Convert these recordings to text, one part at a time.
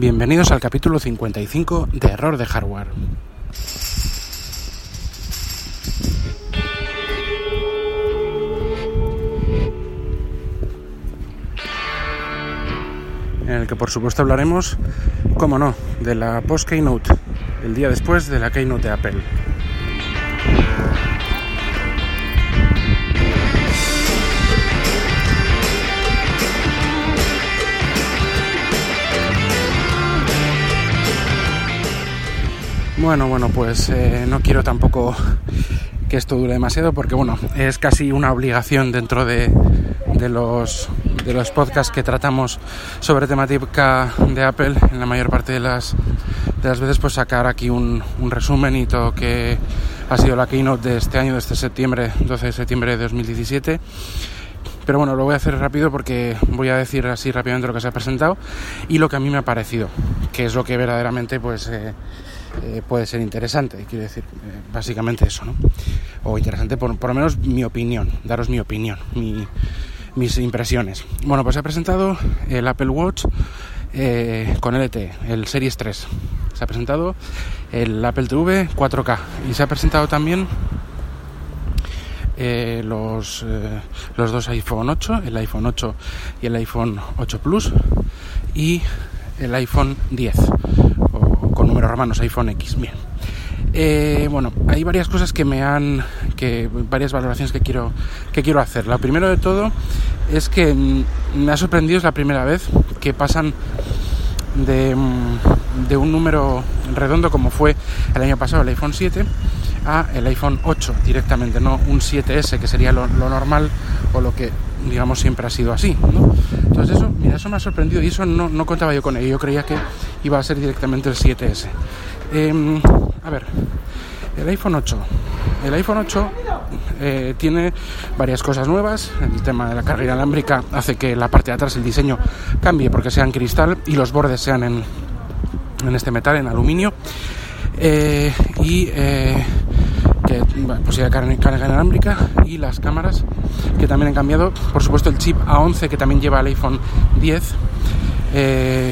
Bienvenidos al capítulo 55 de Error de Hardware. En el que por supuesto hablaremos, como no, de la post-Keynote, el día después de la Keynote de Apple. Bueno, pues no quiero tampoco que esto dure demasiado porque, bueno, es casi una obligación dentro de los podcasts que tratamos sobre temática de Apple. En la mayor parte de las veces, pues sacar aquí un resumen y todo que ha sido la Keynote de este año, de este 12 de septiembre de 2017. Pero bueno, lo voy a hacer rápido porque voy a decir así rápidamente lo que se ha presentado y lo que a mí me ha parecido, que es lo que verdaderamente, pues... puede ser interesante, quiero decir, básicamente eso, ¿no? O interesante, por lo menos mi opinión, daros mi opinión, mis impresiones. Bueno, pues he presentado el Apple Watch con LTE, el Series 3. Se ha presentado el Apple TV 4K y se ha presentado también los dos iPhone 8, el iPhone 8 y el iPhone 8 Plus y el iPhone 10. Con números romanos, iPhone X, bien. Bueno, hay varias cosas que varias valoraciones que quiero hacer. La primera de todo es que me ha sorprendido, es la primera vez que pasan de un número redondo como fue el año pasado el iPhone 7 a el iPhone 8 directamente, no un 7S que sería lo normal o lo que digamos siempre ha sido así, ¿no? Entonces eso me ha sorprendido y eso no contaba yo con ello. Yo creía que iba a ser directamente el 7S. A ver, el iPhone 8. El iPhone 8 tiene varias cosas nuevas. El tema de la carga inalámbrica hace que la parte de atrás, el diseño, cambie porque sea en cristal y los bordes sean en este metal, en aluminio. Que posibilidad de carga inalámbrica y las cámaras que también han cambiado, por supuesto el chip A11 que también lleva el iPhone 10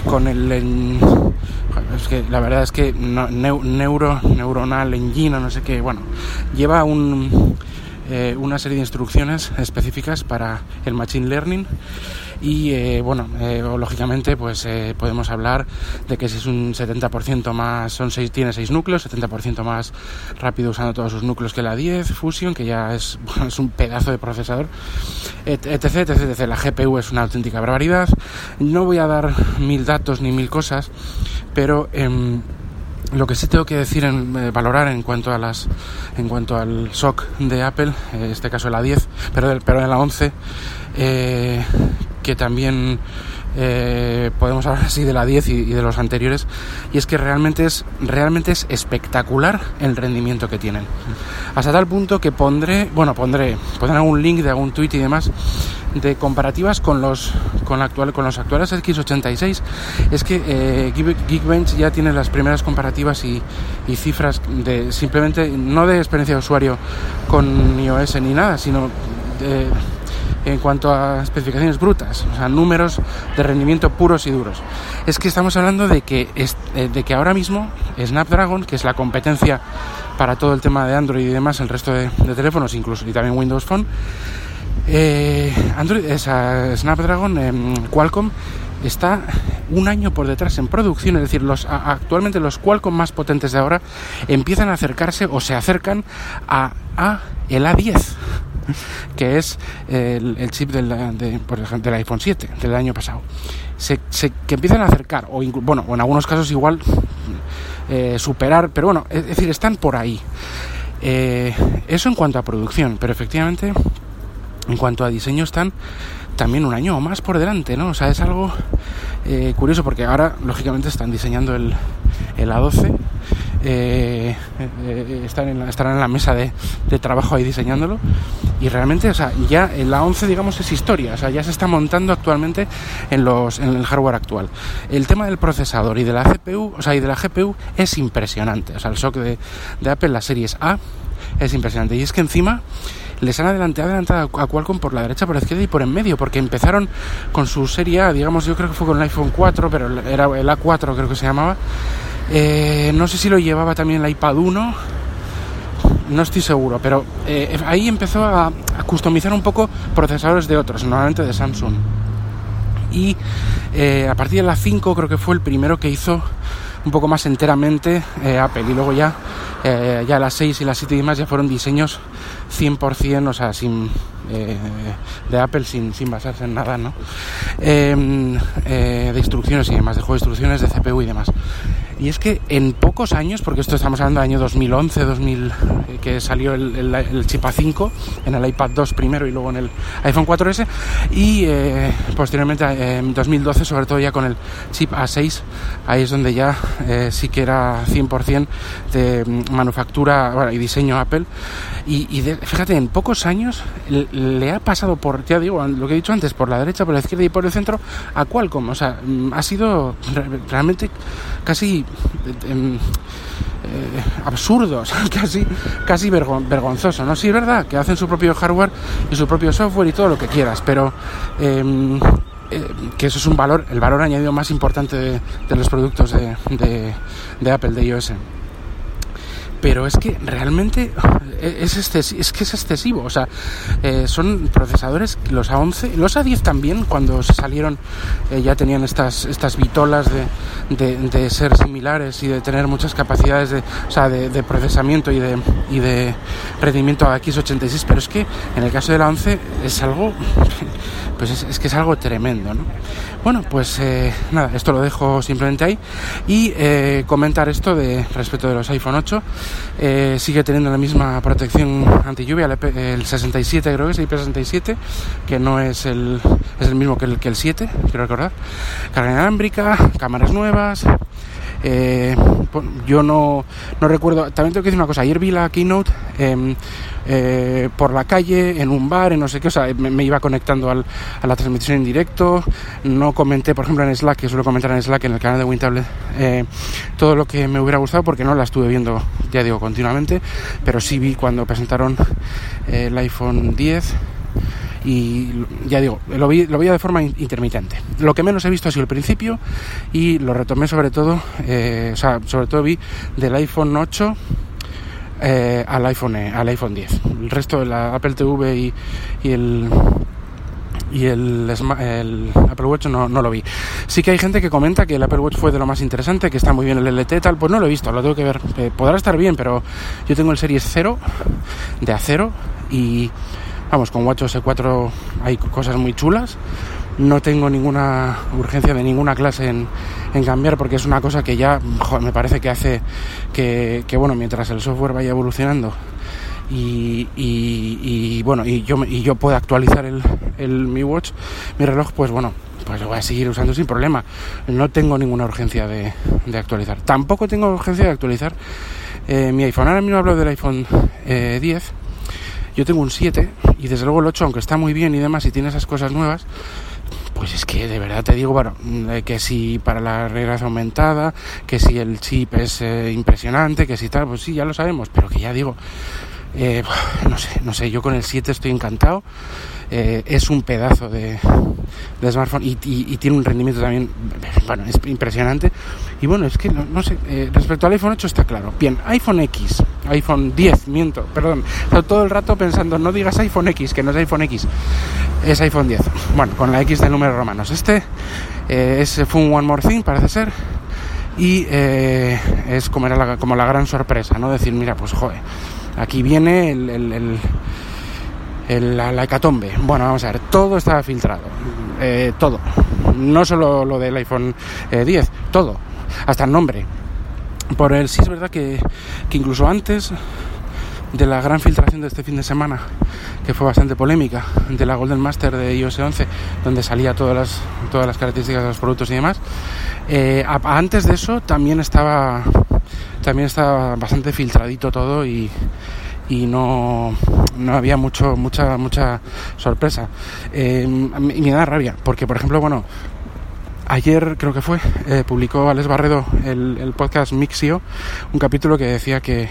con el es que la verdad es que neuronal engine o no sé qué, bueno, lleva una serie de instrucciones específicas para el machine learning y lógicamente pues podemos hablar de que si es un 70% más, tiene 6 núcleos, 70% más rápido usando todos sus núcleos que la 10 Fusion, que ya es un pedazo de procesador, etc. La GPU es una auténtica barbaridad. No voy a dar 1000 datos ni 1000 cosas, pero lo que sí tengo que decir, valorar en cuanto al SoC de Apple, en este caso la 10, pero en la 11, que también podemos hablar así de la 10 y de los anteriores, y es que realmente es espectacular el rendimiento que tienen. Hasta tal punto que pondré algún link de algún tweet y demás de comparativas con los actuales X86. Es que Geekbench ya tiene las primeras comparativas y cifras de simplemente no de experiencia de usuario con iOS ni nada, sino de en cuanto a especificaciones brutas, o sea, números de rendimiento puros y duros. Es que estamos hablando de que ahora mismo Snapdragon, que es la competencia para todo el tema de Android y demás, el resto de teléfonos incluso, y también Windows Phone, Snapdragon, Qualcomm, está un año por detrás en producción. Es decir, actualmente los Qualcomm más potentes de ahora empiezan a acercarse o se acercan a el A10, que es el chip por ejemplo, del iPhone 7 del año pasado, que empiezan a acercar o en algunos casos igual superar, pero bueno, es decir, están por ahí. Eso en cuanto a producción, pero efectivamente en cuanto a diseño están también un año o más por delante, ¿no? O sea, es algo curioso porque ahora lógicamente están diseñando el A12, estarán en la mesa de trabajo ahí diseñándolo y realmente, o sea, ya el A11 digamos es historia, o sea, ya se está montando actualmente en el hardware actual. El tema del procesador y de la CPU, o sea, y de la GPU es impresionante, o sea, el SoC de Apple, las series A, es impresionante. Y es que encima les han adelantado a Qualcomm por la derecha, por la izquierda y por en medio, porque empezaron con su serie A, digamos, yo creo que fue con el iPhone 4, pero era el A4 creo que se llamaba, no sé si lo llevaba también el iPad 1, no estoy seguro, pero ahí empezó a customizar un poco procesadores de otros, normalmente de Samsung. Y a partir de la 5 creo que fue el primero que hizo un poco más enteramente Apple, y luego ya las 6 y las 7 y demás ya fueron diseños 100%, o sea, de Apple sin basarse en nada, ¿no? De instrucciones y demás, de juego de instrucciones, de CPU y demás. Y es que en pocos años, porque esto estamos hablando del año 2011, 2000, que salió el chip A5 en el iPad 2 primero y luego en el iPhone 4S, y posteriormente en 2012, sobre todo ya con el chip A6, ahí es donde ya sí que era 100% de manufactura, bueno, y diseño Apple. Y fíjate, en pocos años le ha pasado por, ya digo, lo que he dicho antes, por la derecha, por la izquierda y por el centro a Qualcomm. O sea, ha sido realmente casi... absurdos, casi vergonzoso, ¿no? Sí, es verdad que hacen su propio hardware y su propio software y todo lo que quieras, pero que eso es el valor añadido más importante de los productos de Apple, de iOS. Pero es que realmente es excesivo, o sea, son procesadores, los A11, los A10 también, cuando salieron ya tenían estas vitolas de ser similares y de tener muchas capacidades de procesamiento y de rendimiento a X86, pero es que en el caso del A11 es algo, pues es que es algo tremendo, ¿no? Bueno, pues nada, esto lo dejo simplemente ahí y comentar esto respecto de los iPhone 8. Sigue teniendo la misma protección anti lluvia, el 67, creo que es el IP67, que no es es el mismo que el 7, quiero recordar. Carga inalámbrica, cámaras nuevas. Yo no recuerdo. También tengo que decir una cosa, ayer vi la keynote por la calle, en un bar, en no sé qué, o sea, me iba conectando a la transmisión en directo. No comenté, por ejemplo, en Slack, que suelo comentar en Slack, en el canal de Wintable, todo lo que me hubiera gustado, porque no la estuve viendo, ya digo, continuamente, pero sí vi cuando presentaron el iPhone X. Y ya digo, lo veía de forma intermitente. Lo que menos he visto ha sido el principio y lo retomé sobre todo, o sea, sobre todo vi del iPhone 8 al iPhone 10. El resto de la Apple TV y el Apple Watch no lo vi. Sí que hay gente que comenta que el Apple Watch fue de lo más interesante, que está muy bien el LT tal, pues no lo he visto, lo tengo que ver. Podrá estar bien, pero yo tengo el Series 0 de acero y... Vamos, con WatchOS 4 hay cosas muy chulas. No tengo ninguna urgencia de ninguna clase en cambiar, porque es una cosa que ya, joder, me parece que hace que bueno, mientras el software vaya evolucionando y bueno, y yo pueda actualizar mi watch, mi reloj, pues bueno, pues lo voy a seguir usando sin problema. No tengo ninguna urgencia de actualizar. Tampoco tengo urgencia de actualizar mi iPhone. Ahora mismo hablo del iPhone 10. Yo tengo un 7 y desde luego el 8, aunque está muy bien y demás y tiene esas cosas nuevas, pues es que de verdad te digo, bueno, que si para la realidad aumentada, que si el chip es impresionante, que si tal, pues sí, ya lo sabemos, pero que ya digo, no sé, yo con el 7 estoy encantado, es un pedazo de smartphone y tiene un rendimiento también, bueno, es impresionante. Y bueno, es que no sé, respecto al iPhone 8 está claro. Bien, iPhone X, iPhone 10, miento, perdón, todo el rato pensando, no digas iPhone X, que no es iPhone X, es iPhone 10. Bueno, con la X de números romanos. Este es Fun One More Thing, parece ser, y es como la gran sorpresa, ¿no? Decir, mira, pues joder, aquí viene la hecatombe. Bueno, vamos a ver, todo estaba filtrado, todo, no solo lo del iPhone 10, todo, hasta el nombre. Por él sí es verdad que incluso antes de la gran filtración de este fin de semana, que fue bastante polémica, de la Golden Master de iOS 11, donde salía todas las características de los productos y demás, antes de eso también estaba bastante filtradito todo y no había mucha sorpresa. Me da rabia porque, por ejemplo, bueno, ayer creo que fue, publicó Alex Barredo el podcast Mixio, un capítulo que decía que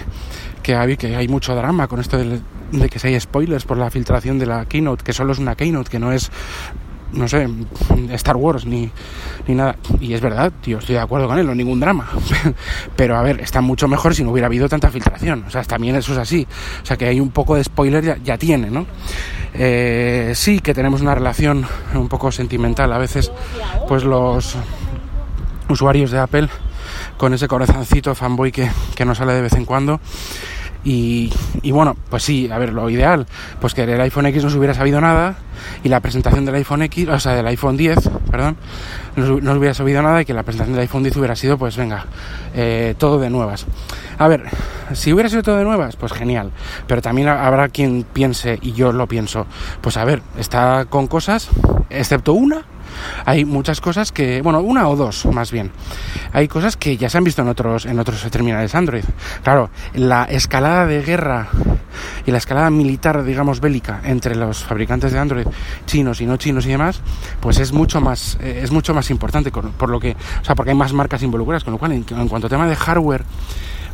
que hay mucho drama con esto de que si hay spoilers por la filtración de la Keynote, que solo es una Keynote, que no es, no sé, Star Wars ni nada. Y es verdad, tío, estoy de acuerdo con él, no es ningún drama. Pero a ver, está mucho mejor si no hubiera habido tanta filtración. O sea, también eso es así. O sea, que hay un poco de spoiler ya tiene, ¿no? Sí que tenemos una relación un poco sentimental a veces, pues los usuarios de Apple, con ese corazoncito fanboy que nos sale de vez en cuando. Y bueno, pues sí, a ver, lo ideal, pues que el iPhone X no se hubiera sabido nada y la presentación del iPhone X, o sea, del iPhone 10, perdón, no se hubiera sabido nada y que la presentación del iPhone 10 hubiera sido, pues venga, todo de nuevas. A ver, si hubiera sido todo de nuevas, pues genial, pero también habrá quien piense, y yo lo pienso, pues a ver, está con cosas, excepto una. Hay muchas cosas que, bueno, una o dos más bien, hay cosas que ya se han visto en otros terminales Android. Claro, la escalada de guerra y la escalada militar, digamos, bélica entre los fabricantes de Android, chinos y no chinos y demás, pues es mucho más importante, por lo que, o sea, porque hay más marcas involucradas, con lo cual en cuanto a tema de hardware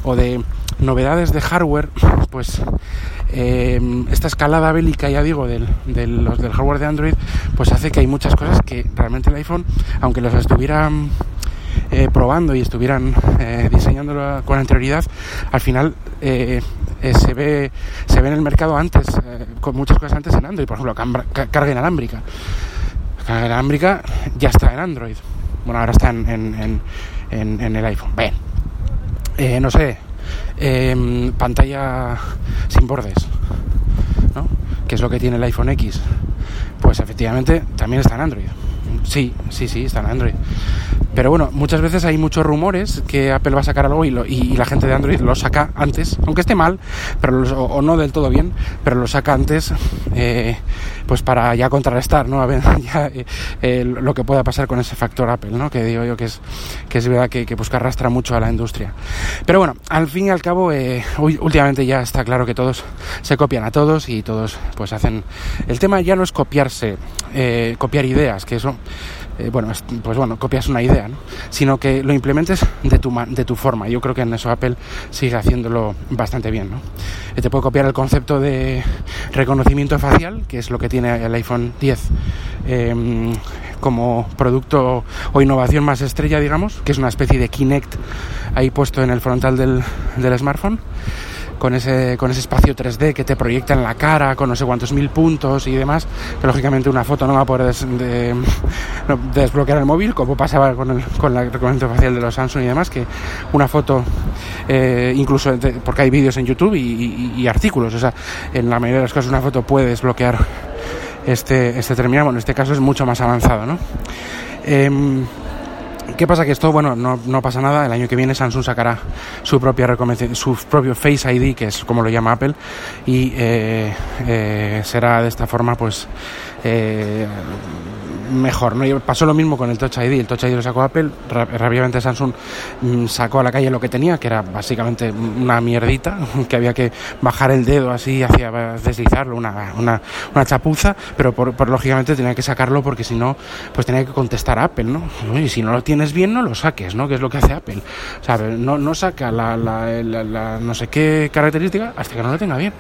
o de novedades de hardware, pues esta escalada bélica, ya digo, del hardware de Android, pues hace que hay muchas cosas que realmente el iPhone, aunque los estuvieran probando y estuvieran diseñándolo con anterioridad, al final se ve en el mercado antes, con muchas cosas antes en Android. Por ejemplo, carga inalámbrica. La carga inalámbrica ya está en Android. Bueno, ahora está en el iPhone. Bien. No sé, pantalla sin bordes, ¿no? Que es lo que tiene el iPhone X. Pues efectivamente también está en Android. Sí, está en Android. Pero bueno, muchas veces hay muchos rumores que Apple va a sacar algo y la gente de Android lo saca antes, aunque esté mal, pero o no del todo bien, pero lo saca antes, pues para ya contrarrestar, ¿no? A ver, ya, lo que pueda pasar con ese factor Apple, ¿no? Que digo yo que es verdad que pues que arrastra mucho a la industria. Pero bueno, al fin y al cabo, últimamente ya está claro que todos se copian a todos y todos pues hacen. El tema ya no es copiarse, copiar ideas, que eso. Bueno, copias una idea, ¿no? Sino que lo implementes de tu forma. Yo creo que en eso Apple sigue haciéndolo bastante bien, ¿no? Te puede copiar el concepto de reconocimiento facial, que es lo que tiene el iPhone X como producto o innovación más estrella, digamos, que es una especie de Kinect ahí puesto en el frontal del smartphone, con ese espacio 3D que te proyecta en la cara, con no sé cuántos 1000 puntos y demás, que lógicamente una foto no va a poder desbloquear el móvil, como pasaba con la reconocimiento facial de los Samsung y demás, que una foto, incluso porque hay vídeos en YouTube y artículos, o sea, en la mayoría de los casos una foto puede desbloquear este terminal. Bueno, en este caso es mucho más avanzado, ¿no? ¿Qué pasa? Que esto, bueno, no pasa nada. El año que viene Samsung sacará su propio Face ID, que es como lo llama Apple, y será de esta forma, pues, mejor, ¿no? Y pasó lo mismo con el Touch ID. El Touch ID lo sacó Apple, rápidamente Samsung sacó a la calle lo que tenía, que era básicamente una mierdita, que había que bajar el dedo así, hacia deslizarlo, una chapuza, pero por lógicamente tenía que sacarlo, porque si no, pues tenía que contestar a Apple, ¿no? Y si no lo tienes bien, no lo saques, ¿no? Que es lo que hace Apple. O sea, no saca la no sé qué característica hasta que no lo tenga bien.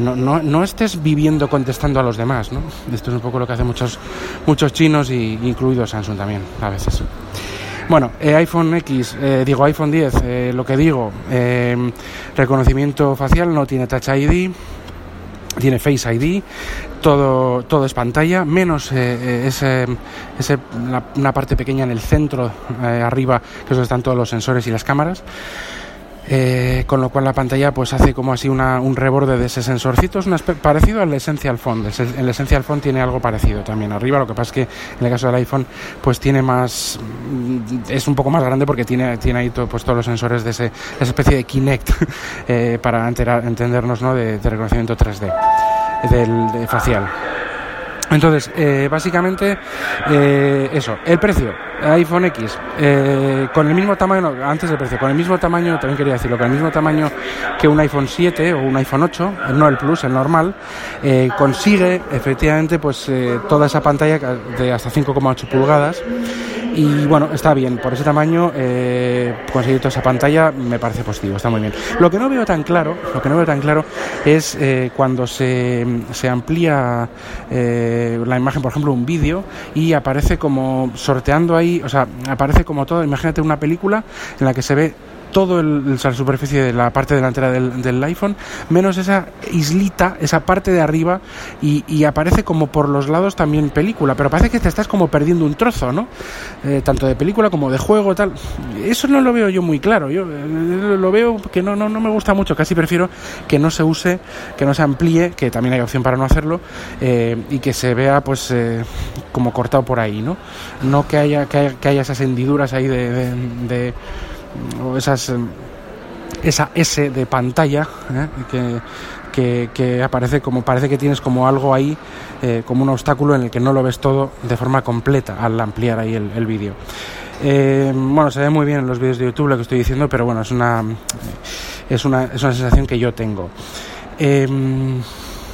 No estés viviendo contestando a los demás, ¿no? Esto es un poco lo que hacen muchos chinos, y incluido Samsung también a veces. Bueno, iPhone 10, lo que digo, reconocimiento facial, no tiene Touch ID, tiene Face ID, todo es pantalla, menos una parte pequeña en el centro, arriba, que es donde están todos los sensores y las cámaras. Con lo cual la pantalla pues hace como así un reborde de ese sensorcito, es parecido al Essential Phone. El Essential Phone tiene algo parecido también arriba, lo que pasa es que en el caso del iPhone pues tiene más, es un poco más grande, porque tiene ahí pues todos los sensores de esa especie de Kinect, para entendernos, ¿no? de reconocimiento 3D de facial. Entonces, básicamente, eso. El precio, iPhone X, con el mismo tamaño, antes del precio, con el mismo tamaño, también quería decirlo, con el mismo tamaño que un iPhone 7 o un iPhone 8, no el Plus, el normal, consigue efectivamente pues toda esa pantalla de hasta 5,8 pulgadas. Y bueno, está bien, por ese tamaño conseguir toda esa pantalla me parece positivo, está muy bien. Lo que no veo tan claro, es cuando se amplía la imagen, por ejemplo, un vídeo, y aparece como sorteando ahí, o sea, aparece como todo, imagínate una película en la que se ve toda la superficie de la parte delantera del iPhone, menos esa islita, esa parte de arriba, y aparece como por los lados también película, pero parece que te estás como perdiendo un trozo, ¿no? Tanto de película como de juego, tal. Eso no lo veo yo muy claro, yo lo veo que no me gusta mucho, casi prefiero que no se use, que no se amplíe, que también hay opción para no hacerlo, y que se vea pues como cortado por ahí, ¿no? No que haya esas hendiduras ahí de o esa S de pantalla, que aparece como, parece que tienes como algo ahí, como un obstáculo en el que no lo ves todo de forma completa al ampliar ahí el vídeo. Bueno, se ve muy bien en los vídeos de YouTube lo que estoy diciendo, pero bueno, es una sensación que yo tengo.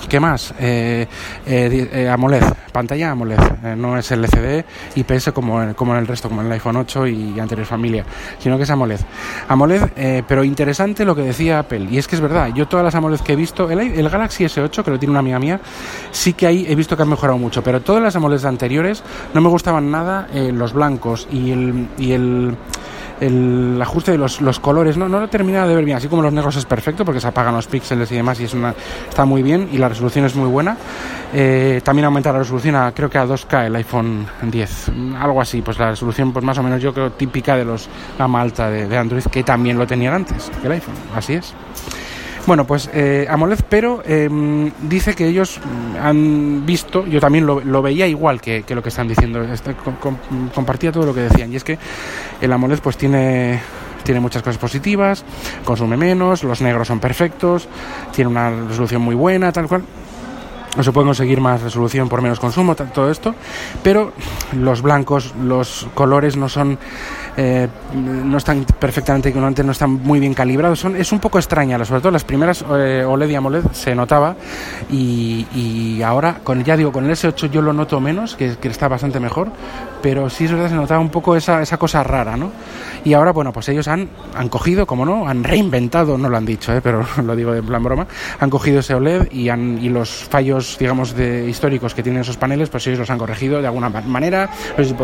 ¿Qué más? AMOLED, pantalla AMOLED, no es LCD, IPS como en el resto, como en el iPhone 8 y anterior familia, sino que es AMOLED. AMOLED, pero interesante lo que decía Apple, y es que es verdad, yo todas las AMOLED que he visto, el Galaxy S8, que lo tiene una amiga mía, sí que ahí he visto que han mejorado mucho, pero todas las AMOLED anteriores no me gustaban nada, los blancos y el ajuste de los colores no lo terminaba de ver bien, así como los negros es perfecto porque se apagan los píxeles y demás, y está muy bien, y la resolución es muy buena. También aumenta la resolución creo que a 2K el iPhone X, algo así, pues la resolución pues más o menos yo creo típica de los gama alta de Android, que también lo tenían antes que el iPhone, así es. Bueno, pues AMOLED, pero dice que ellos han visto, yo también lo veía igual que lo que están diciendo, compartía todo lo que decían, y es que el AMOLED pues tiene muchas cosas positivas, consume menos, los negros son perfectos, tiene una resolución muy buena, tal cual. No se puede conseguir más resolución por menos consumo, todo esto, pero los blancos, los colores no están perfectamente iconantes, no están muy bien calibrados, es un poco extraña, sobre todo las primeras OLED y AMOLED se notaba, y ahora, con el S8 yo lo noto menos, que está bastante mejor, pero sí es verdad, se notaba un poco esa cosa rara, ¿no? Y ahora, bueno, pues ellos han cogido, como no, han reinventado, no lo han dicho, pero lo digo en plan broma, han cogido ese OLED y los fallos, digamos, históricos que tienen esos paneles, pues ellos los han corregido de alguna manera,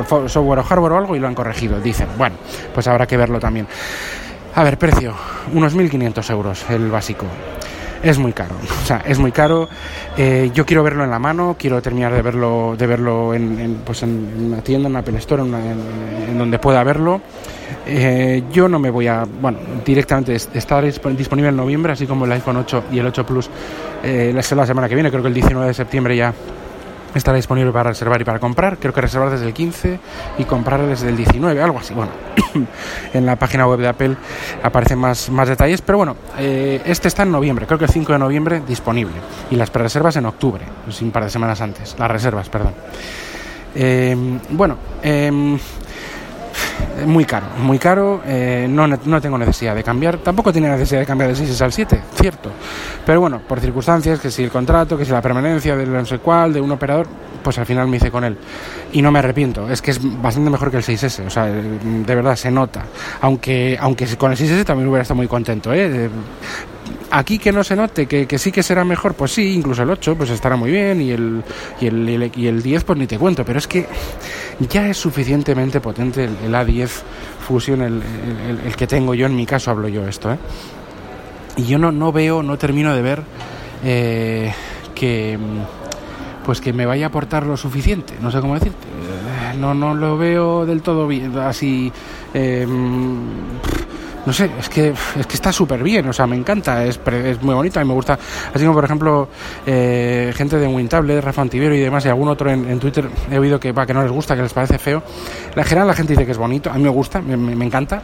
por software o hardware o algo, y lo han corregido, dicen. Bueno, pues habrá que verlo también. A ver, precio, unos 1.500 euros el básico. Es muy caro, yo quiero verlo en la mano, quiero terminar de verlo en una tienda, en una Apple Store, en donde pueda verlo. Yo no me voy directamente estar disponible en noviembre, así como el iPhone 8 y el 8 Plus, la semana que viene, creo que el 19 de septiembre ya estará disponible para reservar y para comprar, creo que reservar desde el 15 y comprar desde el 19, algo así, bueno, en la página web de Apple aparecen más detalles, pero bueno, este está en noviembre, creo que el 5 de noviembre disponible, y las prerreservas en octubre, un par de semanas antes, las reservas, perdón. Muy caro, no tengo necesidad de cambiar, tampoco tenía necesidad de cambiar de 6 al 7, cierto, pero bueno, por circunstancias, que si el contrato, que si la permanencia de no sé cuál, de un operador, pues al final me hice con él, y no me arrepiento, es que es bastante mejor que el 6S, o sea, de verdad se nota, aunque con el 6S también hubiera estado muy contento, Aquí que no se note, que sí que será mejor, pues sí, incluso el 8 pues estará muy bien, y el 10 pues ni te cuento, pero es que ya es suficientemente potente el A10 Fusion, el que tengo yo, en mi caso hablo yo esto, y yo no termino de ver que me vaya a aportar lo suficiente, no sé cómo decirte, no lo veo del todo bien, así... No sé, es que está súper bien, o sea, me encanta, es muy bonita y me gusta. Así como, por ejemplo, gente de Wintable, Rafa Antivero y demás, y algún otro en Twitter he oído que no les gusta, que les parece feo. En general la gente dice que es bonito, a mí me gusta, me encanta.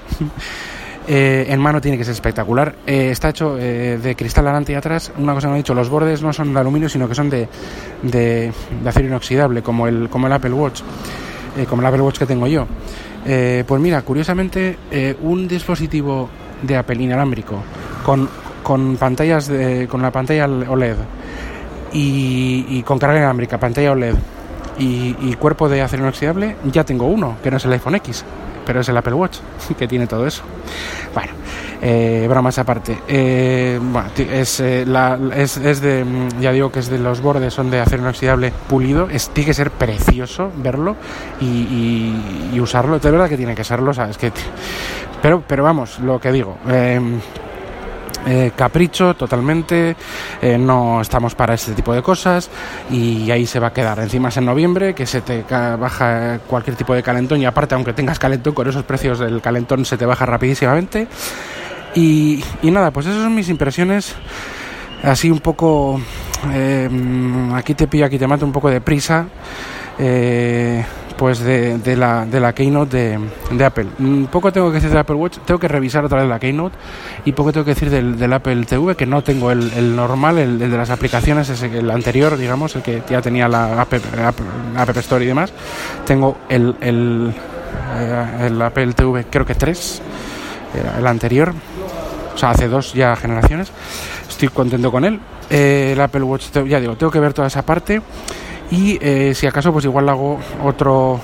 En mano tiene que ser espectacular. Está hecho de cristal adelante y atrás. Una cosa que me han dicho, los bordes no son de aluminio, sino que son de acero inoxidable, como el Apple Watch, que tengo yo. Pues mira, curiosamente, un dispositivo de Apple inalámbrico con la pantalla OLED y con carga inalámbrica, pantalla OLED, y cuerpo de acero inoxidable, ya tengo uno, que no es el iPhone X, pero es el Apple Watch, que tiene todo eso. Bueno, bromas aparte. Bueno, es de, ya digo que es de los bordes, son de acero inoxidable pulido. Tiene que ser precioso verlo y usarlo. De verdad que tiene que serlo, ¿sabes? Que, pero vamos, lo que digo. Capricho totalmente, no estamos para este tipo de cosas y ahí se va a quedar. Encima es en noviembre, que se te baja cualquier tipo de calentón, y aparte aunque tengas calentón, con esos precios del calentón se te baja rapidísimamente. Y nada, pues esas son mis impresiones, así un poco, aquí te pillo, aquí te mato, un poco de prisa, pues de la Keynote de Apple. Poco tengo que decir del Apple Watch, tengo que revisar otra vez la Keynote, y poco tengo que decir del Apple TV, que no tengo el normal, el de las aplicaciones, ese, el anterior, digamos, el que ya tenía la App Store y demás. Tengo el Apple TV, creo que 3, el anterior, o sea, hace 2 ya generaciones. Estoy contento con él. El Apple Watch, ya digo, tengo que ver toda esa parte. Y si acaso, pues igual hago otro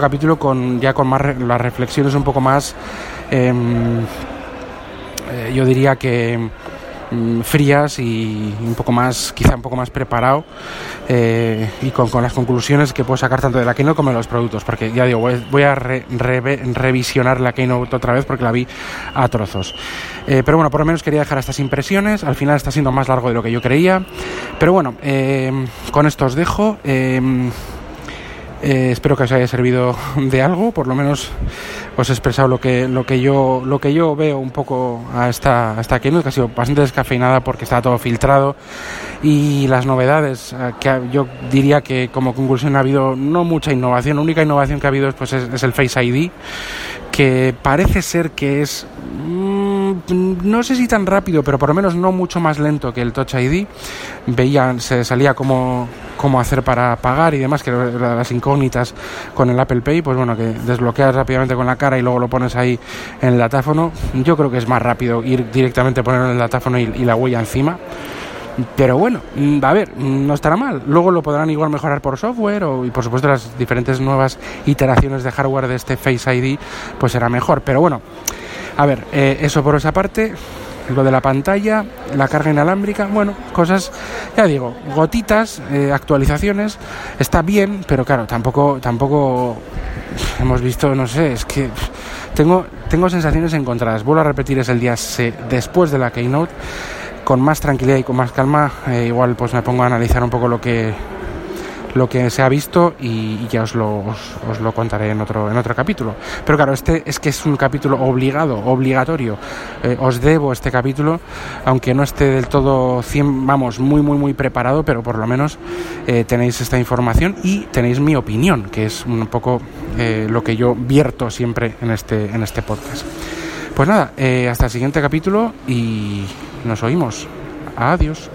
capítulo con más las reflexiones un poco más, yo diría que frías, y un poco más, quizá un poco más preparado, y con las conclusiones que puedo sacar tanto de la Keynote como de los productos, porque ya digo, voy a revisionar la Keynote otra vez, porque la vi a trozos, pero bueno, por lo menos quería dejar estas impresiones. Al final está siendo más largo de lo que yo creía, pero bueno, con esto os dejo. Espero que os haya servido de algo, por lo menos os he expresado lo que yo veo un poco a esta Keynote, que ha sido bastante descafeinada porque está todo filtrado, y las novedades, que yo diría que como conclusión ha habido no mucha innovación. La única innovación que ha habido pues, es el Face ID, que parece ser que es, no sé si tan rápido, pero por lo menos no mucho más lento que el Touch ID. Se salía cómo hacer para pagar y demás, que las incógnitas con el Apple Pay, pues bueno, que desbloqueas rápidamente con la cara y luego lo pones ahí en el datáfono. Yo creo que es más rápido ir directamente, ponerlo en el datáfono y la huella encima. Pero bueno, a ver, no estará mal. Luego lo podrán igual mejorar por software, y por supuesto las diferentes nuevas iteraciones de hardware de este Face ID pues será mejor. Pero bueno, a ver, eso por esa parte. Lo de la pantalla, la carga inalámbrica, bueno, cosas, ya digo, gotitas, actualizaciones. Está bien, pero claro, tampoco hemos visto, no sé, es que tengo sensaciones encontradas. Vuelvo a repetir, es el día después de la Keynote, con más tranquilidad y con más calma, igual pues me pongo a analizar un poco lo que se ha visto, y ya os lo contaré en otro capítulo. Pero claro, este es que es un capítulo obligatorio. Os debo este capítulo, aunque no esté del todo muy muy muy preparado, pero por lo menos tenéis esta información y tenéis mi opinión, que es un poco lo que yo vierto siempre en este podcast. Pues nada, hasta el siguiente capítulo y nos oímos. Adiós.